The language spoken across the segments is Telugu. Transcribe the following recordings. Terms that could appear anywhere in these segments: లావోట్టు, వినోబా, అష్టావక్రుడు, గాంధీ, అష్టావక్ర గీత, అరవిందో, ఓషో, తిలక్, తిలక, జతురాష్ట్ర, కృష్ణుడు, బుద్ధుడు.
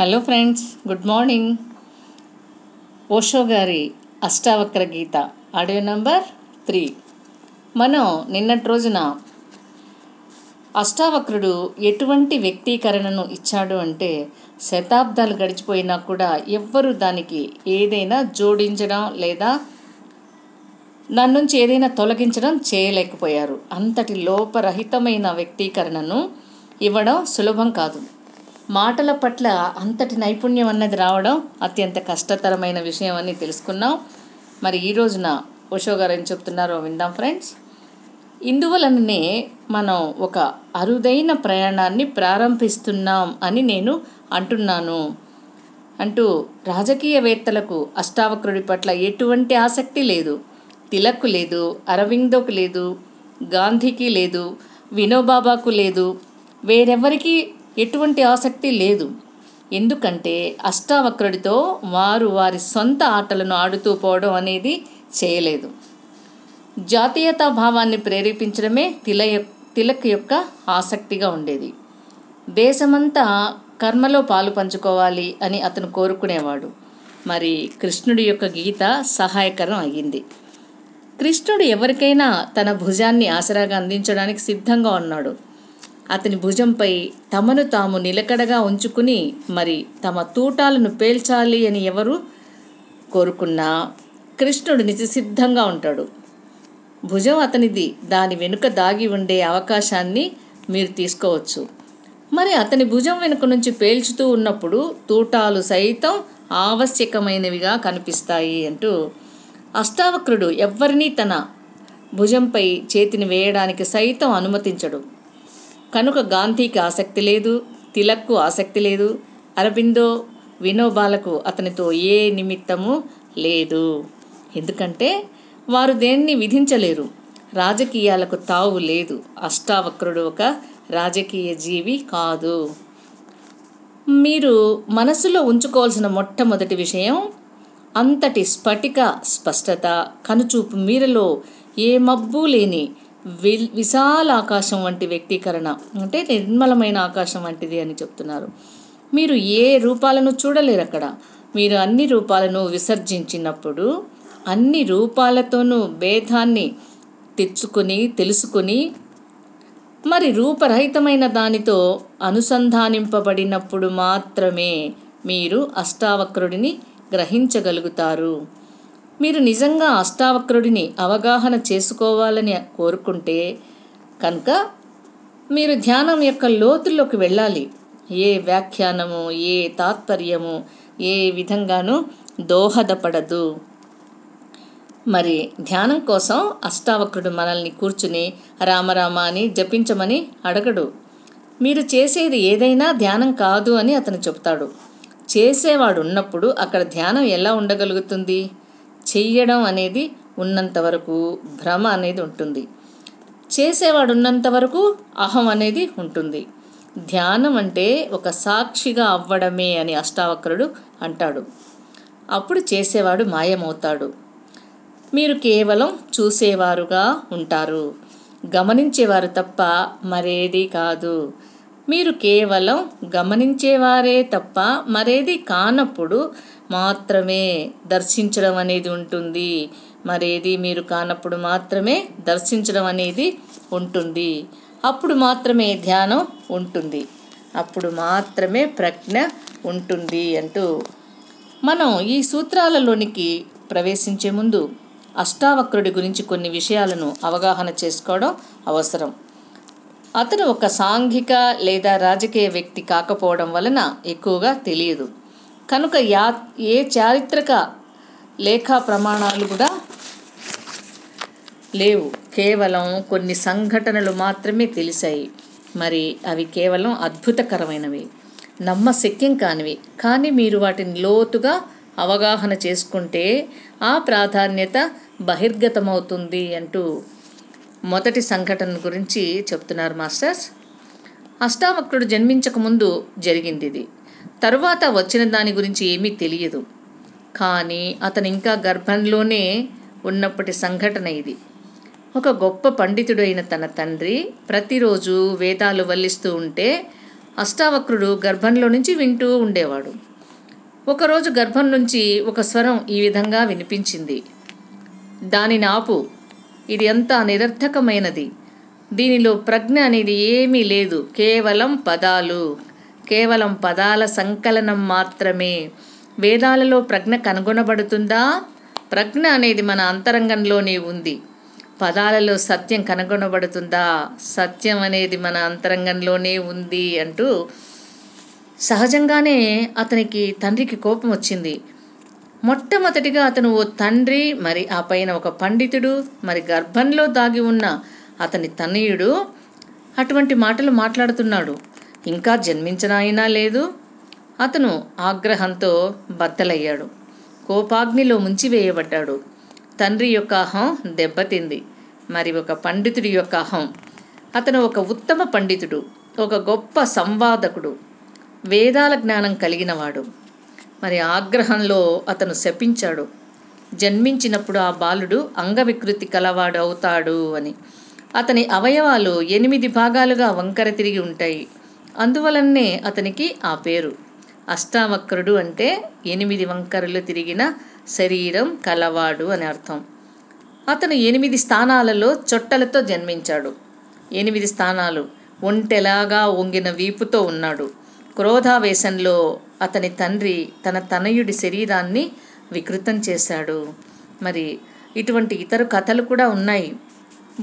Hello friends, good morning. ఓషో గారి అష్టావక్ర గీత ఆడియో నంబర్ 3. మనం నిన్నటి రోజున అష్టావక్రుడు ఎటువంటి వ్యక్తీకరణను ఇచ్చాడు అంటే, శతాబ్దాలు గడిచిపోయినా కూడా ఎవ్వరూ దానికి ఏదైనా జోడించడం లేదా దాని నుంచి ఏదైనా తొలగించడం చేయలేకపోయారు. అంతటి లోపరహితమైన వ్యక్తీకరణను ఇవ్వడం సులభం కాదు. మాటల పట్ల అంతటి నైపుణ్యం అన్నది రావడం అత్యంత కష్టతరమైన విషయం అని తెలుసుకున్నాం. మరి ఈ రోజున ఓషో గారు ఏం చెప్తున్నారో విందాం ఫ్రెండ్స్. ఇందువలననే మనం ఒక అరుదైన ప్రయాణాన్ని ప్రారంభిస్తున్నాం అని నేను అంటున్నాను అంటూ రాజకీయవేత్తలకు అష్టావక్రుడి పట్ల ఎటువంటి ఆసక్తి లేదు. తిలక్కు లేదు, అరవిందోకు లేదు, గాంధీకి లేదు, వినోబాబాకు లేదు, వేరెవరికీ ఎటువంటి ఆసక్తి లేదు. ఎందుకంటే అష్టావక్రుడితో వారు వారి సొంత ఆటలను ఆడుతూ పోవడం అనేది చేయలేదు. జాతీయతా భావాన్ని ప్రేరేపించడమే తిలక్ యొక్క ఆసక్తిగా ఉండేది. దేశమంతా కర్మలో పాలు పంచుకోవాలి అని అతను కోరుకునేవాడు. మరి కృష్ణుడి యొక్క గీత సహాయకరం అయ్యింది. కృష్ణుడు ఎవరికైనా తన భుజాన్ని ఆసరాగా అందించడానికి సిద్ధంగా ఉన్నాడు. అతని భుజంపై తమను తాము నిలకడగా ఉంచుకుని మరి తమ తూటాలను పేల్చాలి అని ఎవరు కోరుకున్నా కృష్ణుడు నిజసిద్ధంగా ఉంటాడు. భుజం అతనిది, దాని వెనుక దాగి ఉండే అవకాశాన్ని మీరు తీసుకోవచ్చు. మరి అతని భుజం వెనుక నుంచి పేల్చుతూ ఉన్నప్పుడు తూటాలు సైతం ఆవశ్యకమైనవిగా కనిపిస్తాయి అంటూ అష్టావక్రుడు ఎవ్వరినీ తన భుజంపై చేతిని వేయడానికి సైతం అనుమతించడు. కనుక గాంధీకి ఆసక్తి లేదు, తిలక్కు ఆసక్తి లేదు, అరబిందో వినోబాలకు అతనితో ఏ నిమిత్తము లేదు. ఎందుకంటే వారు దేన్ని విధించలేరు. రాజకీయాలకు తావు లేదు. అష్టావక్రుడు ఒక రాజకీయ జీవి కాదు. మీరు మనసులో ఉంచుకోవాల్సిన మొట్టమొదటి విషయం, అంతటి స్ఫటిక స్పష్టత, కనుచూపు మీరలో ఏ మబ్బు లేని విశాల ఆకాశం వంటి వ్యక్తీకరణ, అంటే నిర్మలమైన ఆకాశం వంటిది అని చెప్తున్నారు. మీరు ఏ రూపాలను చూడలేరు. అక్కడ మీరు అన్ని రూపాలను విసర్జించినప్పుడు అన్ని రూపాలతోనూ భేదాన్ని తెలుసుకుని మరి రూపరహితమైన దానితో అనుసంధానింపబడినప్పుడు మాత్రమే మీరు అష్టావక్రుడిని గ్రహించగలుగుతారు. మీరు నిజంగా అష్టావక్రుడిని అవగాహన చేసుకోవాలని కోరుకుంటే కనుక మీరు ధ్యానం యొక్క లోతుల్లోకి వెళ్ళాలి. ఏ వ్యాఖ్యానము, ఏ తాత్పర్యము ఏ విధంగానూ దోహదపడదు. మరి ధ్యానం కోసం అష్టావక్రుడు మనల్ని కూర్చుని రామరామ అని జపించమని అడగడు. మీరు చేసేది ఏదైనా ధ్యానం కాదు అని అతను చెప్తాడు. చేసేవాడు ఉన్నప్పుడు అక్కడ ధ్యానం ఎలా ఉండగలుగుతుంది? చెయ్యడం అనేది ఉన్నంత వరకు భ్రమ అనేది ఉంటుంది. చేసేవాడు ఉన్నంత వరకు అహం అనేది ఉంటుంది. ధ్యానం అంటే ఒక సాక్షిగా అవ్వడమే అని అష్టావక్రుడు అంటాడు. అప్పుడు చేసేవాడు మాయమవుతాడు. మీరు కేవలం చూసేవారుగా ఉంటారు, గమనించేవారు తప్ప మరేది కాదు. మీరు కేవలం గమనించేవారే తప్ప మరేది కానప్పుడు మాత్రమే దర్శించడం అనేది ఉంటుంది. మరేది మీరు కానప్పుడు మాత్రమే దర్శించడం అనేది ఉంటుంది. అప్పుడు మాత్రమే ధ్యానం ఉంటుంది, అప్పుడు మాత్రమే ప్రజ్ఞ ఉంటుంది అంటూ మనం ఈ సూత్రాలలోనికి ప్రవేశించే ముందు అష్టావక్రుడి గురించి కొన్ని విషయాలను అవగాహన చేసుకోవడం అవసరం. అతను ఒక సాంఘిక లేదా రాజకీయ వ్యక్తి కాకపోవడం వలన ఎక్కువగా తెలియదు. కనుక ఏ చారిత్రక లేఖా ప్రమాణాలు కూడా లేవు. కేవలం కొన్ని సంఘటనలు మాత్రమే తెలిసాయి. మరి అవి కేవలం అద్భుతకరమైనవి, నమ్మశక్యం కానివి. కానీ మీరు వాటిని లోతుగా అవగాహన చేసుకుంటే ఆ ప్రాధాన్యత బహిర్గతమవుతుంది అంటూ మొదటి సంఘటన గురించి చెప్తున్నారు మాస్టర్స్. అష్టావక్రుడు జన్మించకముందు జరిగింది ఇది. తరువాత వచ్చిన దాని గురించి ఏమీ తెలియదు. కానీ అతను ఇంకా గర్భంలోనే ఉన్నప్పటి సంఘటన ఇది. ఒక గొప్ప పండితుడైన తన తండ్రి ప్రతిరోజు వేదాలు వల్లిస్తూ ఉంటే అష్టావక్రుడు గర్భంలో నుంచి వింటూ ఉండేవాడు. ఒకరోజు గర్భం నుంచి ఒక స్వరం ఈ విధంగా వినిపించింది. దానిని ఆపు, ఇది అంతా నిరర్థకమైనది, దీనిలో ప్రజ్ఞ అనేది ఏమీ లేదు, కేవలం పదాల సంకలనం మాత్రమే. వేదాలలో ప్రజ్ఞ కనుగొనబడుతుందా? ప్రజ్ఞ అనేది మన అంతరంగంలోనే ఉంది. పదాలలో సత్యం కనుగొనబడుతుందా? సత్యం అనేది మన అంతరంగంలోనే ఉంది అంటూ సహజంగానే అతనికి తండ్రికి కోపం వచ్చింది. మొట్టమొదటిగా అతను ఓ తండ్రి, మరి ఆ పైన ఒక పండితుడు, మరి గర్భంలో దాగి ఉన్న అతని తనయుడు అటువంటి మాటలు మాట్లాడుతున్నాడు. ఇంకా జన్మించనైనా లేదు. అతను ఆగ్రహంతో బద్దలయ్యాడు, కోపాగ్నిలో ముంచివేయబడ్డాడు. తండ్రి యొక్క అహం దెబ్బతింది, మరి ఒక పండితుడి యొక్క అహం. అతను ఒక ఉత్తమ పండితుడు, ఒక గొప్ప సంవాదకుడు, వేదాల జ్ఞానం కలిగినవాడు. మరి ఆగ్రహంలో అతను శపించాడు, జన్మించినప్పుడు ఆ బాలుడు అంగవికృతి కలవాడు అవుతాడు అని. అతని అవయవాలు 8 భాగాలుగా వంకర తిరిగి ఉంటాయి, అందువలనే అతనికి ఆ పేరు. అష్టావక్రుడు అంటే 8 వంకరలు తిరిగిన శరీరం కలవాడు అని అర్థం. అతను 8 స్థానాలలో చొట్టలతో జన్మించాడు. 8 స్థానాలు. ఒంటెలాగా వంగిన వీపుతో ఉన్నాడు. క్రోధావేశంలో అతని తండ్రి తన తనయుడి శరీరాన్ని వికృతం చేశాడు. మరి ఇటువంటి ఇతర కథలు కూడా ఉన్నాయి.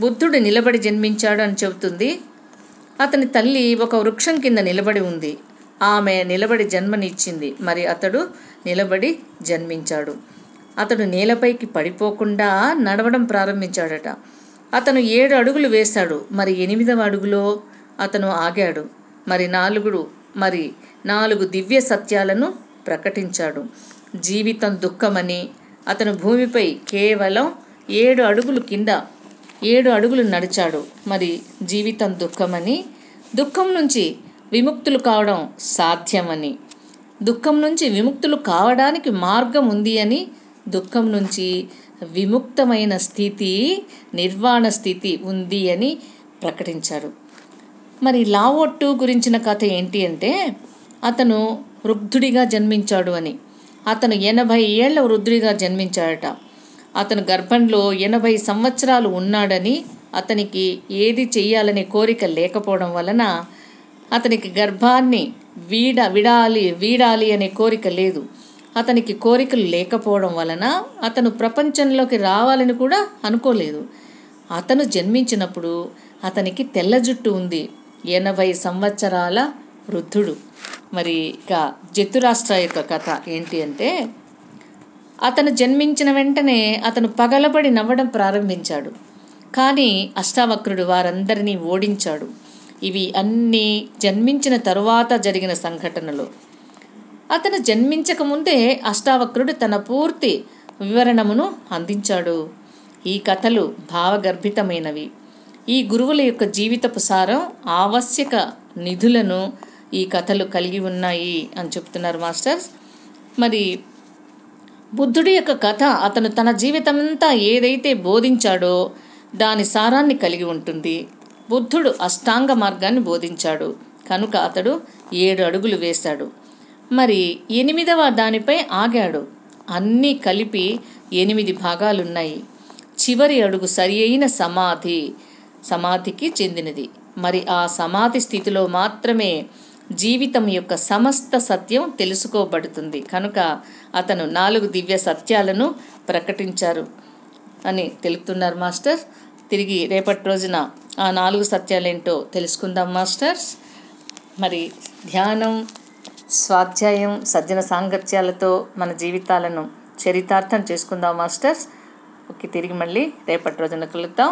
బుద్ధుడు నిలబడి జన్మించాడు అని చెబుతుంది. అతని తల్లి ఒక వృక్షం కింద నిలబడి ఉంది, ఆమె నిలబడి జన్మనిచ్చింది, మరి అతడు నిలబడి జన్మించాడు. అతడు నేలపైకి పడిపోకుండా నడవడం ప్రారంభించాడట. అతను 7 అడుగులు వేశాడు, మరి 8వ అడుగులో అతను ఆగాడు. మరి నాలుగు దివ్య సత్యాలను ప్రకటించాడు. జీవితం దుఃఖమని, అతను భూమిపై కేవలం 7 అడుగులు కింద 7 అడుగులు నడిచాడు. మరి జీవితం దుఃఖమని, దుఃఖం నుంచి విముక్తులు కావడం సాధ్యమని, దుఃఖం నుంచి విముక్తులు కావడానికి మార్గం ఉంది అని, దుఃఖం నుంచి విముక్తమైన స్థితి నిర్వాణ స్థితి ఉంది అని ప్రకటించాడు. మరి లావోట్టు గురించిన కథ ఏంటి అంటే, అతను వృద్ధుడిగా జన్మించాడు అని. అతను 80 ఏళ్ల వృద్ధుడిగా జన్మించాడట. అతను గర్భంలో 80 సంవత్సరాలు ఉన్నాడని, అతనికి ఏది చెయ్యాలనే కోరిక లేకపోవడం వలన అతనికి గర్భాన్ని వీడాలి అనే కోరిక లేదు. అతనికి కోరికలు లేకపోవడం వలన అతను ప్రపంచంలోకి రావాలని కూడా అనుకోలేదు. అతను జన్మించినప్పుడు అతనికి తెల్ల జుట్టు ఉంది. 80 సంవత్సరాల వృద్ధుడు. మరి ఇక జతురాష్ట్ర యొక్క కథ ఏంటి అంటే, అతను జన్మించిన వెంటనే అతను పగలబడి నవ్వడం ప్రారంభించాడు. కానీ అష్టావక్రుడు వారందరినీ ఓడించాడు. ఇవి అన్నీ జన్మించిన తరువాత జరిగిన సంఘటనలు. అతను జన్మించక ముందే అష్టావక్రుడు తన పూర్తి వివరణమును అందించాడు. ఈ కథలు భావగర్భితమైనవి. ఈ గురువుల యొక్క జీవితపు సారం, ఆవశ్యక నిధులను ఈ కథలు కలిగి ఉన్నాయి అని చెప్తున్నారు మాస్టర్స్. మరి బుద్ధుడి యొక్క కథ అతను తన జీవితమంతా ఏదైతే బోధించాడో దాని సారాన్ని కలిగి ఉంటుంది. బుద్ధుడు అష్టాంగ మార్గాన్ని బోధించాడు కనుక అతడు 7 అడుగులు వేశాడు. మరి 8వ దానిపై ఆగాడు. అన్నీ కలిపి 8 భాగాలున్నాయి. చివరి అడుగు సరి అయిన సమాధికి చెందినది. మరి ఆ సమాధి స్థితిలో మాత్రమే జీవితం యొక్క సమస్త సత్యం తెలుసుకోబడుతుంది. కనుక అతను 4 దివ్య సత్యాలను ప్రకటించారు అని తెలుపుతున్నారు మాస్టర్స్. తిరిగి రేపటి రోజున ఆ 4 సత్యాలేంటో తెలుసుకుందాం మాస్టర్స్. మరి ధ్యానం, స్వాధ్యాయం, సజ్జన సాంగత్యాలతో మన జీవితాలను చరితార్థం చేసుకుందాం మాస్టర్స్. ఓకే, తిరిగి మళ్ళీ రేపటి రోజున కలుద్దాం.